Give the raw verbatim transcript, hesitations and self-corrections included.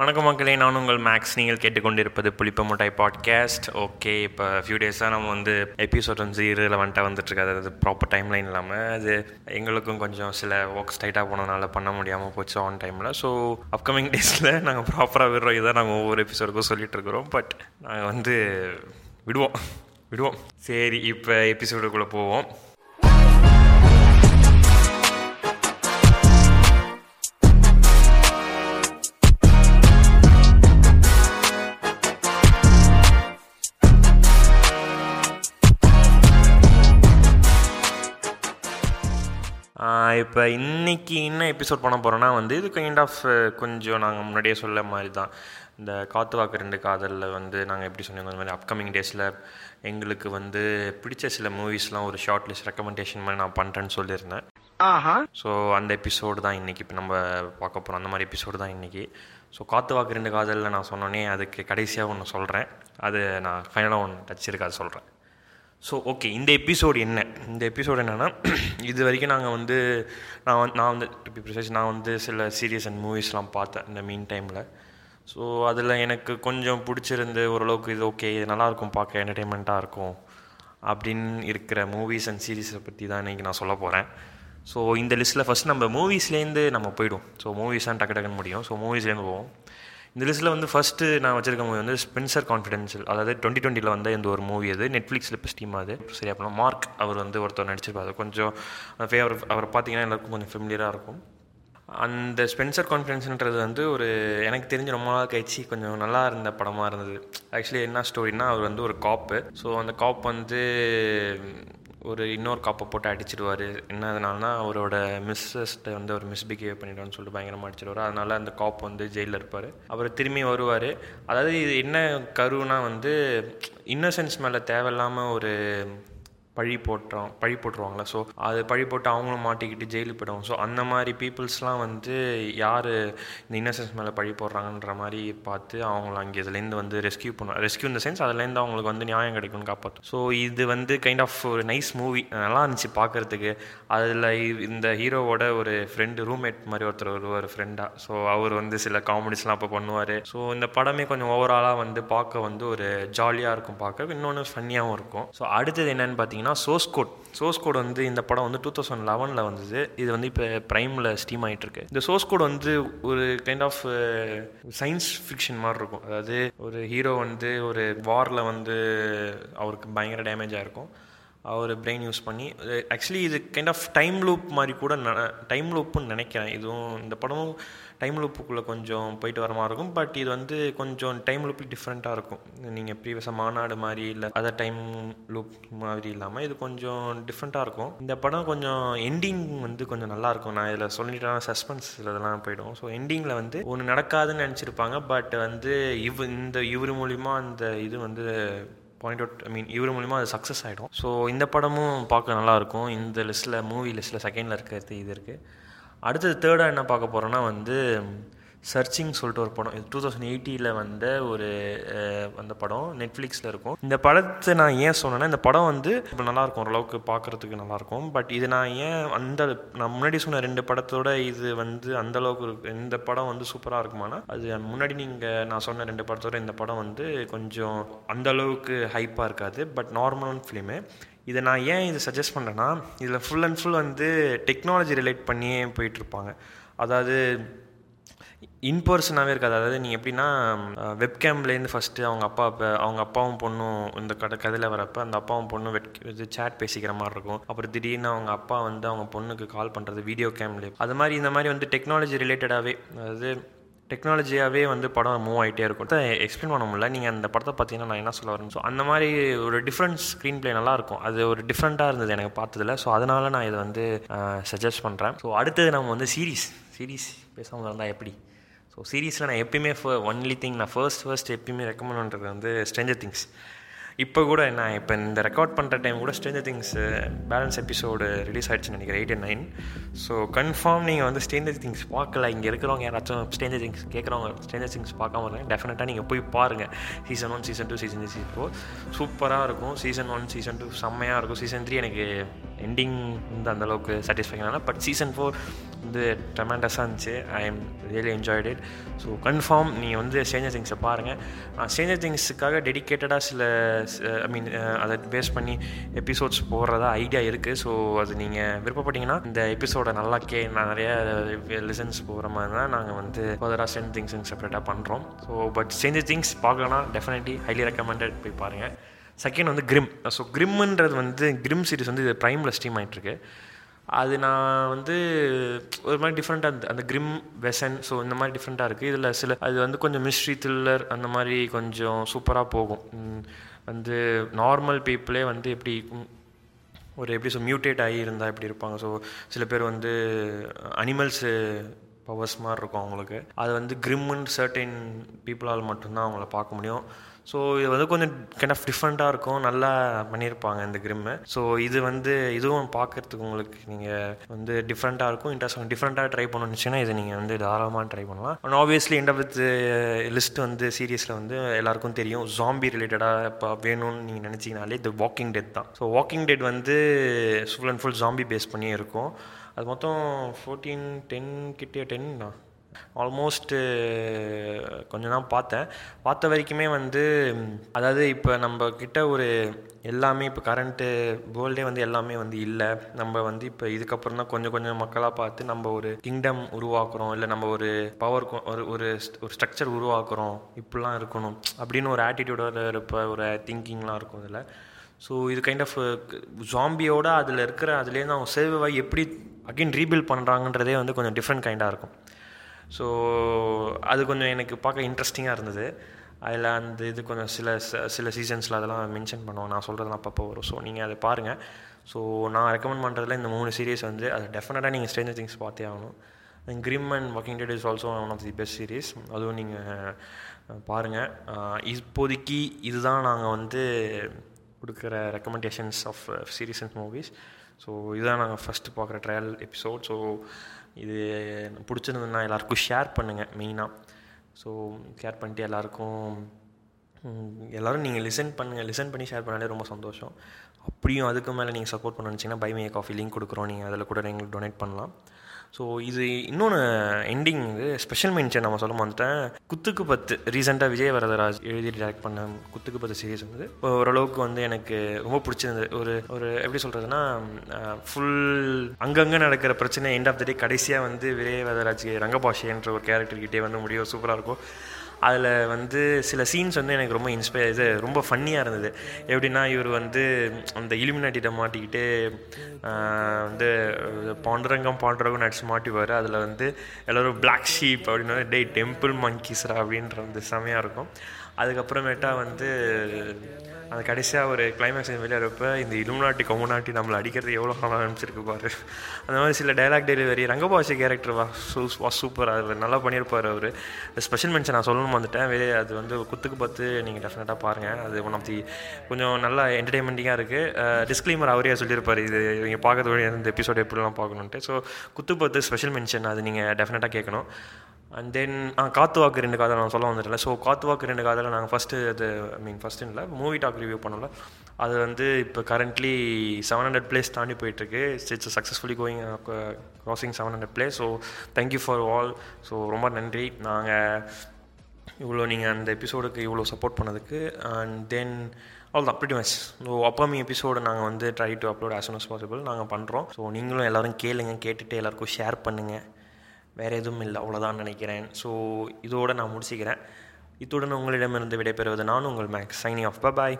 வணக்கம் மக்களே, நான் உங்கள் மேக்ஸ். நீங்கள் கேட்டுக்கொண்டிருப்பது புளிப்ப முட்டாய் பாட்காஸ்ட். ஓகே, இப்போ ஃபியூ டேஸாக நம்ம வந்து எபிசோட் வந்து இரலவெண்ட்டாக வந்துட்டுருக்காது. அது ப்ராப்பர் டைம்லைன் இல்லாமல் அது எங்களுக்கும் கொஞ்சம் சில ஒர்க்ஸ் டைட்டாக போனதுனால பண்ண முடியாமல் போச்சு ஆன் டைமில். ஸோ அப்கமிங் டேஸில் நாங்கள் ப்ராப்பராக விடுறோம். இதான் நாங்கள் ஒவ்வொரு எபிசோடுக்கும் சொல்லிகிட்ருக்குறோம். பட் நாங்கள் வந்து விடுவோம் விடுவோம் சரி, இப்போ எபிசோடுக்குள்ளே போவோம். இப்போ இன்றைக்கி என்ன எபிசோட் பண்ண போகிறோன்னா வந்து இது கைண்ட் ஆஃப் கொஞ்சம் நாங்கள் முன்னாடியே சொல்ல மாதிரி தான். இந்த காத்து வாக்கு ரெண்டு காதலில் வந்து நாங்கள் எப்படி சொன்னோம், இந்த மாதிரி அப்கமிங் டேஸில் எங்களுக்கு வந்து பிடிச்ச சில மூவிஸ்லாம் ஒரு ஷார்ட் லிஸ்ட் ரெக்கமெண்டேஷன் மாதிரி நான் பண்ணுறேன்னு சொல்லியிருந்தேன். ஸோ அந்த எபிசோடு தான் இன்றைக்கி இப்போ நம்ம பார்க்க போகிறோம். அந்த மாதிரி எபிசோடு தான் இன்றைக்கி. ஸோ காத்து வாக்கு ரெண்டு காதலில் நான் சொன்னோன்னே அதுக்கு கடைசியாக ஒன்று சொல்கிறேன். அது நான் ஃபைனலாக ஒன்று டச் இருக்காது சொல்கிறேன். ஸோ ஓகே, இந்த எபிசோடு என்ன இந்த எபிசோடு என்னென்னா, இது வரைக்கும் நாங்கள் வந்து நான் வந்து நான் வந்து டு பி ப்ரிசைஸ் நான் வந்து சில சீரியஸ் அண்ட் மூவிஸ்லாம் பார்த்தேன் இந்த மீன் டைமில். ஸோ அதில் எனக்கு கொஞ்சம் பிடிச்சிருந்து ஓரளவுக்கு இது ஓகே, இது நல்லாயிருக்கும், பார்க்க என்டர்டெயின்மெண்ட்டாக இருக்கும் அப்படின்னு இருக்கிற மூவிஸ் அண்ட் சீரீஸை பற்றி தான் இன்றைக்கி நான் சொல்ல போகிறேன். ஸோ இந்த லிஸ்ட்டில் ஃபஸ்ட் நம்ம மூவிஸ்லேருந்து நம்ம போய்டும். ஸோ மூவிஸ் தான் டக்கு டக்குன்னு முடியும். ஸோ மூவிஸ்லேருந்து போவோம். இந்த லிஸ்ட்டில் வந்து ஃபஸ்ட்டு நான் வச்சுருக்க மூவி வந்து ஸ்பென்சர் கான்ஃபிடென்ஷியல், அதாவது டுவெண்ட்டி டுவெண்ட்டியில் வந்து இந்த ஒரு மூவி. அது நெட்ஃப்ளிக்ஸில் இப்போ ஸ்டீம் ஆகுது. சரி, அப்படின்னா மார்க் அவர் வந்து ஒருத்தர் நடிச்சிருப்பாரு. கொஞ்சம் ஃபேவர் அவரை பார்த்திங்கன்னா எல்லாருக்கும் கொஞ்சம் ஃபெமிலியராக இருக்கும். அந்த ஸ்பென்சர் கான்ஃபிடென்ஷன்றது வந்து ஒரு எனக்கு தெரிஞ்சு ரொம்ப நாள் கழிச்சு கொஞ்சம் நல்லா இருந்த படமாக இருந்தது. ஆக்சுவலி என்ன ஸ்டோரின்னா, அவர் வந்து ஒரு காப்பு. ஸோ அந்த காப் வந்து ஒரு இன்னொரு காப்பை போட்டு அடிச்சிடுவார். என்ன அதனாலனா அவரோட மிஸ்ஸஸ்ட்டை வந்து ஒரு மிஸ்பிஹேவ் பண்ணிடுவான்னு சொல்லிட்டு பயங்கரமாக அடிச்சிடுவார். அதனால் அந்த காப் வந்து ஜெயிலில் இருப்பார். அவர் திரும்பி வருவார். அதாவது இது என்ன கருவுனா வந்து இன்னசென்ஸ் மேலே தேவையில்லாமல் ஒரு பழி போட்டுறோம் பழி போட்டுருவாங்களே. ஸோ அது பழி போட்டு அவங்களும் மாட்டிக்கிட்டு ஜெயிலுக்கு போயிடுவோம். ஸோ அந்த மாதிரி பீப்புள்ஸ்லாம் வந்து யார் இந்த இன்னசென்ஸ் மேலே பழி போடுறாங்கன்ற மாதிரி பார்த்து அவங்கள அங்கே இதுலேருந்து வந்து ரெஸ்கியூ பண்ணுவோம். ரெஸ்கியூ இந்த சென்ஸ் அதுலேருந்து அவங்களுக்கு வந்து நியாயம் கிடைக்கும்னு காப்பாற்றும். ஸோ இது வந்து கைண்ட் ஆஃப் ஒரு நைஸ் மூவி, நல்லா இருந்துச்சு பார்க்குறதுக்கு. அதில் இந்த ஹீரோவோட ஒரு ஃப்ரெண்டு ரூம்மேட் மாதிரி ஒருத்தர் வருவார் ஃப்ரெண்டாக. ஸோ அவர் வந்து சில காமெடிஸ்லாம் அப்போ பண்ணுவார். ஸோ இந்த படமே கொஞ்சம் ஓவராலாக வந்து பார்க்க வந்து ஒரு ஜாலியாக இருக்கும், பார்க்க இன்னொன்று ஃபன்னியாகவும் இருக்கும். ஸோ அடுத்தது என்னென்னு பார்த்தீங்கன்னா சோர்ஸ் கோட். சோர்ஸ் கோட் வந்து இந்த படம் வந்து டூ தௌசண்ட் லெவனில் வந்தது. இது வந்து இப்போ பிரைமில் ஸ்டீம் ஆகிட்டு இருக்கு. இந்த சோர்ஸ் கோட் வந்து ஒரு கைண்ட் ஆஃப் சயின்ஸ் ஃபிக்ஷன் மாதிரி இருக்கும். அதாவது ஒரு ஹீரோ வந்து ஒரு வாரில் வந்து அவருக்கு பயங்கர டேமேஜ் ஆகிருக்கும். அவர் பிரெயின் யூஸ் பண்ணி ஆக்சுவலி இது கைண்ட் ஆஃப் டைம் லூப் மாதிரி கூட டைம் லூப்புன்னு நினைக்கிறேன். இதுவும் இந்த படமும் டைம் லூப்புக்குள்ளே கொஞ்சம் போயிட்டு வர மாதிரி இருக்கும். பட் இது வந்து கொஞ்சம் டைம் லூப் டிஃப்ரெண்ட்டாக இருக்கும். நீங்கள் ப்ரீவியஸாக மாநாடு மாதிரி இல்லை அதர் டைம் லூப் மாதிரி இல்லாமல் இது கொஞ்சம் டிஃப்ரெண்ட்டாக இருக்கும். இந்த படம் கொஞ்சம் எண்டிங் வந்து கொஞ்சம் நல்லாயிருக்கும். நான் இதில் சொல்லிட்டேன்னா சஸ்பென்ஸ் இதெல்லாம் போய்டும். ஸோ எண்டிங்கில் வந்து ஒன்று நடக்காதுன்னு நினச்சிருப்பாங்க. பட் வந்து இவ் இந்த இவர் மூலிமா அந்த இது வந்து பாயிண்ட் அவுட் ஐ மீன் இவர் மூலிமா அது சக்ஸஸ் ஆகிடும். ஸோ இந்த படமும் பார்க்க நல்லாயிருக்கும். இந்த லிஸ்ட்டில் மூவி லிஸ்ட்டில் செகண்டில் இருக்கிறது இது இருக்குது. அடுத்தது தேர்டாக என்ன பார்க்க போகிறோன்னா வந்து சர்ச்சிங் சொல்லிட்டு ஒரு படம். இது டூ தௌசண்ட் எயிட்டியில் வந்த ஒரு அந்த படம் நெட்ஃப்ளிக்ஸில் இருக்கும். இந்த படத்தை நான் ஏன் சொன்னேன்னா, இந்த படம் வந்து இப்போ நல்லாயிருக்கும், ஓரளவுக்கு பார்க்குறதுக்கு நல்லாயிருக்கும். பட் இது நான் ஏன் அந்த நான் முன்னாடி சொன்ன ரெண்டு படத்தோட இது வந்து அந்தளவுக்கு இருக்கு. இந்த படம் வந்து சூப்பராக இருக்குமானா அது முன்னாடி நீங்கள் நான் சொன்ன ரெண்டு படத்தோட இந்த படம் வந்து கொஞ்சம் அந்தளவுக்கு ஹைப்பாக இருக்காது. பட் நார்மலான ஃபிலிமு. இதை நான் ஏன் இது சஜஸ்ட் பண்ணுறேன்னா, இதில் ஃபுல் அண்ட் ஃபுல் வந்து டெக்னாலஜி ரிலேட் பண்ணியே போயிட்டுருப்பாங்க. அதாவது இன்பர்சனாகவே இருக்காது. அதாவது நீங்கள் எப்படின்னா வெப்கேம்லேருந்து ஃபஸ்ட்டு அவங்க அப்பா அப்போ அவங்க அப்பாவும் பொண்ணும் இந்த கடை கதையில் வரப்போ அந்த அப்பாவும் பொண்ணும் வெட் இது சேட் பேசிக்கிற மாதிரி இருக்கும். அப்புறம் திடீர்னு அவங்க அப்பா வந்து அவங்க பொண்ணுக்கு கால் பண்ணுறது வீடியோ கேம்லேயே. அது மாதிரி இந்த மாதிரி வந்து டெக்னாலஜி ரிலேட்டடாகவே, அதாவது டெக்னாலஜியாகவே வந்து படம் மூவ் ஆகிட்டே இருக்கும். எக்ஸ்பிளைன் பண்ண முடியல. நீங்கள் அந்த படத்தை பார்த்தீங்கன்னா நான் என்ன சொல்ல வரேன், ஸோ அந்த மாதிரி ஒரு டிஃப்ரெண்ட் ஸ்க்ரீன் பிளே நல்லாயிருக்கும். அது ஒரு டிஃப்ரெண்ட்டாக இருந்தது எனக்கு பார்த்ததில். ஸோ அதனால் நான் இதை வந்து சஜஸ்ட் பண்ணுறேன். ஸோ அடுத்தது நம்ம வந்து சீரீஸ் சீரீஸ் பேசாமல் இருந்தால் எப்படி. ஸோ சீரீஸில் நான் எப்பயுமே ஃப ஒன்லி திங் நான் ஃபர்ஸ்ட் ஃபர்ஸ்ட் எப்பயுமே ரெக்கமெண்ட் பண்ணுறது வந்து ஸ்ட்ரேஞ்சர் திங்ஸ். இப்போ கூட நான் இப்போ இந்த ரெக்கார்ட் பண்ணுற டைம் கூட Stranger Things balance episode release ஆகிடுச்சுன்னு நினைக்கிறேன், eight and nine. So confirm நீங்கள் வந்து ஸ்ட்ரேஞ்சர் திங்ஸ் பார்க்கல, இங்கே இருக்கிறவங்க யாராச்சும் ஸ்ட்ரேஞ்சர் திங்ஸ் கேட்குறவங்க ஸ்ட்ரேஞ்சர் திங்ஸ் பார்க்காம இருக்காங்க, டெஃபினட்டாக நீங்கள் போய் பாருங்கள். Season one, season two, season three, season four சூப்பராக இருக்கும். சீசன் ஒன் சீசன் டூ செம்மையாக இருக்கும். சீசன் த்ரீ எனக்கு எண்டிங் வந்து அந்தளவுக்கு சாட்டிஸ்ஃபைங்கான பட் சீசன் ஃபோர் வந்து ட்ரெமெண்டஸாக இருந்துச்சு. I am really enjoyed it. So confirm நீங்கள் வந்து ஸ்ட்ரேஞ்சர் திங்ஸை பாருங்கள். ஸ்ட்ரேஞ்சர் திங்ஸுக்காக டெடிக்கேட்டடாக சில ஐ மீன் அதை பேஸ் பண்ணி எபிசோட்ஸ் போடுறதா ஐடியா இருக்குது. ஸோ அது நீங்கள் விருப்பப்பட்டீங்கன்னா இந்த எபிசோடை நல்லா கே நான் நிறையா லெசன்ஸ் போகிற மாதிரி தான் நாங்கள் வந்து ஃபர்தராக ஸ்ட்ரேஞ்சர் திங்ஸ் செப்பரேட்டாக பண்ணுறோம். ஸோ பட் ஸ்ட்ரேஞ்சர் திங்ஸ் பார்க்கலன்னா டெஃபினெட்லி ஹைலி ரெக்கமெண்டட், போய் பாருங்கள். செகண்ட் வந்து கிரிம். ஸோ கிரிம்ன்றது வந்து கிரிம் சீரிஸ் வந்து இது ப்ரைமில் ஸ்ட்ரீம் ஆகிட்டுருக்கு. அது நான் வந்து ஒரு மாதிரி டிஃப்ரெண்ட்டாக இருந்தது. அந்த கிரிம் வெசன் ஸோ இந்த மாதிரி டிஃப்ரெண்ட்டாக இருக்குது. இதில் சில அது வந்து கொஞ்சம் மிஸ்ட்ரி த்ரில்லர் அந்த மாதிரி கொஞ்சம் சூப்பராக போகும். வந்து நார்மல் பீப்புளே வந்து எப்படி ஒரு எப்படி ஸோ மியூட்டேட் ஆகி இருந்தால் எப்படி இருப்பாங்க. ஸோ சில பேர் வந்து அனிமல்ஸு பவர்ஸ் மாதிரி இருக்கும் அவங்களுக்கு. அது வந்து கிரிம்முன்னு சர்டைன் பீப்புளால் மட்டும்தான் அவங்கள பார்க்க முடியும். ஸோ இது வந்து கொஞ்சம் கைண்ட் ஆஃப் டிஃப்ரெண்ட்டாக இருக்கும், நல்லா பண்ணியிருப்பாங்க இந்த கிரிம்மை. ஸோ இது வந்து இதுவும் பார்க்குறதுக்கு உங்களுக்கு நீங்கள் வந்து டிஃப்ரெண்ட்டாக இருக்கும், இன்ட்ரெஸ்ட் டிஃப்ரெண்ட்டாக ட்ரை பண்ணணுச்சுன்னா இதை நீங்கள் வந்து தாராளமாக ட்ரை பண்ணலாம். And obviously end of with list வந்து சீரியஸில் வந்து எல்லாருக்கும் தெரியும். ஜாம்பி ரிலேட்டடாக இப்போ வேணும்னு நீங்கள் நினச்சிங்கனாலே த வாக்கிங் டெட் தான். ஸோ வாக்கிங் டெட் வந்து full and full zombie base பண்ணி இருக்கும். அது மொத்தம் ஃபோர்டீன் டென் கிட்டே டென்னா ஆல்மோஸ்ட்டு கொஞ்சம் தான் பார்த்தேன். பார்த்த வரைக்குமே வந்து அதாவது இப்போ நம்ம கிட்ட ஒரு எல்லாமே இப்போ கரண்ட்டு வேர்ல்டே வந்து எல்லாமே வந்து இல்லை. நம்ம வந்து இப்போ இதுக்கப்புறம் தான் கொஞ்சம் கொஞ்சம் மக்களாக பார்த்து நம்ம ஒரு கிங்டம் உருவாக்குறோம், இல்லை நம்ம ஒரு பவர் ஒரு ஒரு ஸ்ட்ரக்சர் உருவாக்குறோம், இப்படிலாம் இருக்கணும் அப்படின்னு ஒரு ஆட்டிடியூடோட இருப்ப ஒரு திங்கிங்லாம் இருக்கும் இதில். ஸோ இது கைண்ட் ஆஃப் ஜாம்பியோட அதில் இருக்கிற அதுலேருந்து அவங்க சேவாகி எப்படி அகெயின் ரீபில்ட் பண்ணுறாங்கன்றதே வந்து கொஞ்சம் டிஃப்ரெண்ட் கைண்டாக இருக்கும். ஸோ அது கொஞ்சம் எனக்கு பார்க்க இன்ட்ரெஸ்டிங்காக இருந்தது. அதில் அந்த இது கொஞ்சம் சில சில சீசன்ஸில் அதெல்லாம் மென்ஷன் பண்ணுவோம், நான் சொல்கிறதெல்லாம் அப்பப்போ வரும். ஸோ நீங்கள் அதை பாருங்கள். ஸோ நான் ரெக்கமெண்ட் பண்ணுறதுல இந்த மூணு சீரீஸ் வந்து அது டெஃபினட்டாக நீங்கள் ஸ்ட்ரேஞ்சர் திங்ஸ் பார்த்தே ஆகணும். And Grimm and Walking Dead is also one of the best series, அதுவும் நீங்கள் பாருங்கள். இப்போதைக்கு இதுதான் நாங்கள் வந்து கொடுக்குற recommendations of series and movies. So இதுதான் நாங்கள் ஃபஸ்ட்டு பார்க்குற ட்ரையல் எபிசோட். ஸோ இது பிடிச்சிருந்ததுன்னா எல்லாேருக்கும் ஷேர் பண்ணுங்கள் மெயினாக. ஸோ ஷேர் பண்ணிட்டு எல்லாேருக்கும் எல்லோரும் நீங்கள் லிசன் பண்ணுங்கள். லிசன் பண்ணி ஷேர் பண்ணாலே ரொம்ப சந்தோஷம். அப்படியும் அதுக்கு மேலே நீங்கள் சப்போர்ட் பண்ண நினச்சிங்கன்னா buy me a coffee link கொடுக்குறோம், நீங்கள் அதில் கூட நீங்கள் டொனேட் பண்ணலாம். ஸோ இது இன்னொன்று எண்டிங் இது ஸ்பெஷல் மென்ஷன் நம்ம சொல்ல வந்துட்டேன். குத்துக்கு பத்து ரீசெண்டாக விஜய் வரதராஜ் எழுதி டைரக்ட் பண்ண குத்துக்கு பத்து சீரிஸ் வந்து ஓரளவுக்கு வந்து எனக்கு ரொம்ப பிடிச்சிருந்தது. ஒரு ஒரு எப்படி சொல்கிறதுனா ஃபுல் அங்கங்கே நடக்கிற பிரச்சனை எண்ட் ஆஃப் த டே கடைசியாக வந்து விஜய் வரதராஜ் ரங்கபாஷின்ற ஒரு கேரக்டர்கிட்டே வந்து முடியும். சூப்பராக இருக்கும். அதில் வந்து சில சீன்ஸ் வந்து எனக்கு ரொம்ப இன்ஸ்பை இது ரொம்ப ஃபன்னியாக இருந்தது. எப்படின்னா இவர் வந்து அந்த இலுமினாட்டிட்ட மாட்டிக்கிட்டு வந்து பாண்டுரங்கம் பாண்டுரங்கம் நடிச்சு மாட்டிவார். அதில் வந்து எல்லோரும் பிளாக் ஷீப் அப்படின்னு டே டெம்பிள் மங்கிஸ்ரா அப்படின்ற வந்து செமையாக இருக்கும். அதுக்கப்புறமேட்டா வந்து அந்த கடைசியாக ஒரு கிளைமேக்ஸ் விளையாடுறப்ப இந்த இலுமினாட்டி கம்யூனாட்டி நம்மளை அடிக்கிறது எவ்வளோ காலம் ஆரம்பிச்சிருக்கு பாரு. அந்த மாதிரி சில டைலாக் டெலிவரி ரங்கபாஷி கேரக்டர் வா சூ வா சூப்பர், அதில் நல்லா பண்ணியிருப்பார் அவர். ஸ்பெஷல் மென்ஷன் நான் சொல்லணும் வந்துட்டேன். வேறு அது வந்து குத்துக்கு பார்த்து நீங்கள் டெஃபினட்டாக பாருங்கள். அது ஒன் ஆஃப் தி கொஞ்சம் நல்லா என்டர்டெயின்மெண்ட்டிங்காக இருக்குது. டிஸ்க்ளைமர் அவரே சொல்லியிருப்பார் இது நீங்கள் பார்க்கறதோட இந்த எபிசோடு எப்படிலாம் பார்க்கணுன்ட்டு. ஸோ குத்துக்கு பார்த்து ஸ்பெஷல் மென்ஷன் அது நீங்கள் டெஃபினட்டாக கேட்கணும். அண்ட் தென் ஆ காத்து வாக்கு ரெண்டு காதலை நான் சொல்ல வந்துட்டேன். ஸோ காத்து வாக்கு ரெண்டு காதலை நாங்கள் ஃபஸ்ட்டு அது ஐ மீன் ஃபஸ்ட்டு இல்லை மூவி டாக் ரிவ்யூ பண்ணல. அது வந்து இப்போ கரண்ட்லி செவன் ஹண்ட்ரட் பிளேஸ் தாண்டி போயிட்டுருக்கு. It's successfully going crossing seven hundred place. So thank you for all. So ரொம்ப நன்றி நாங்கள் இவ்வளோ நீங்கள் அந்த எபிசோடுக்கு இவ்வளோ சப்போர்ட் பண்ணதுக்கு. அண்ட் தென் ஆல் தான் பிரிட்டி மச். ஸோ அப்பாமி எபிசோடு நாங்கள் வந்து try to upload as soon as possible நாங்கள் பண்ணுறோம். ஸோ நீங்களும் எல்லோரும் கேளுங்க, கேட்டுட்டு எல்லாருக்கும் ஷேர் பண்ணுங்கள். வேறு எதுவும் இல்லை, அவ்வளோதான் நினைக்கிறேன். ஸோ இதோடு நான் முடிச்சுக்கிறேன். இத்துடன் உங்களிடமிருந்து விடைபெறுவது நான் உங்கள் மேக்ஸ், சைனிங் ஆஃப். பாய்.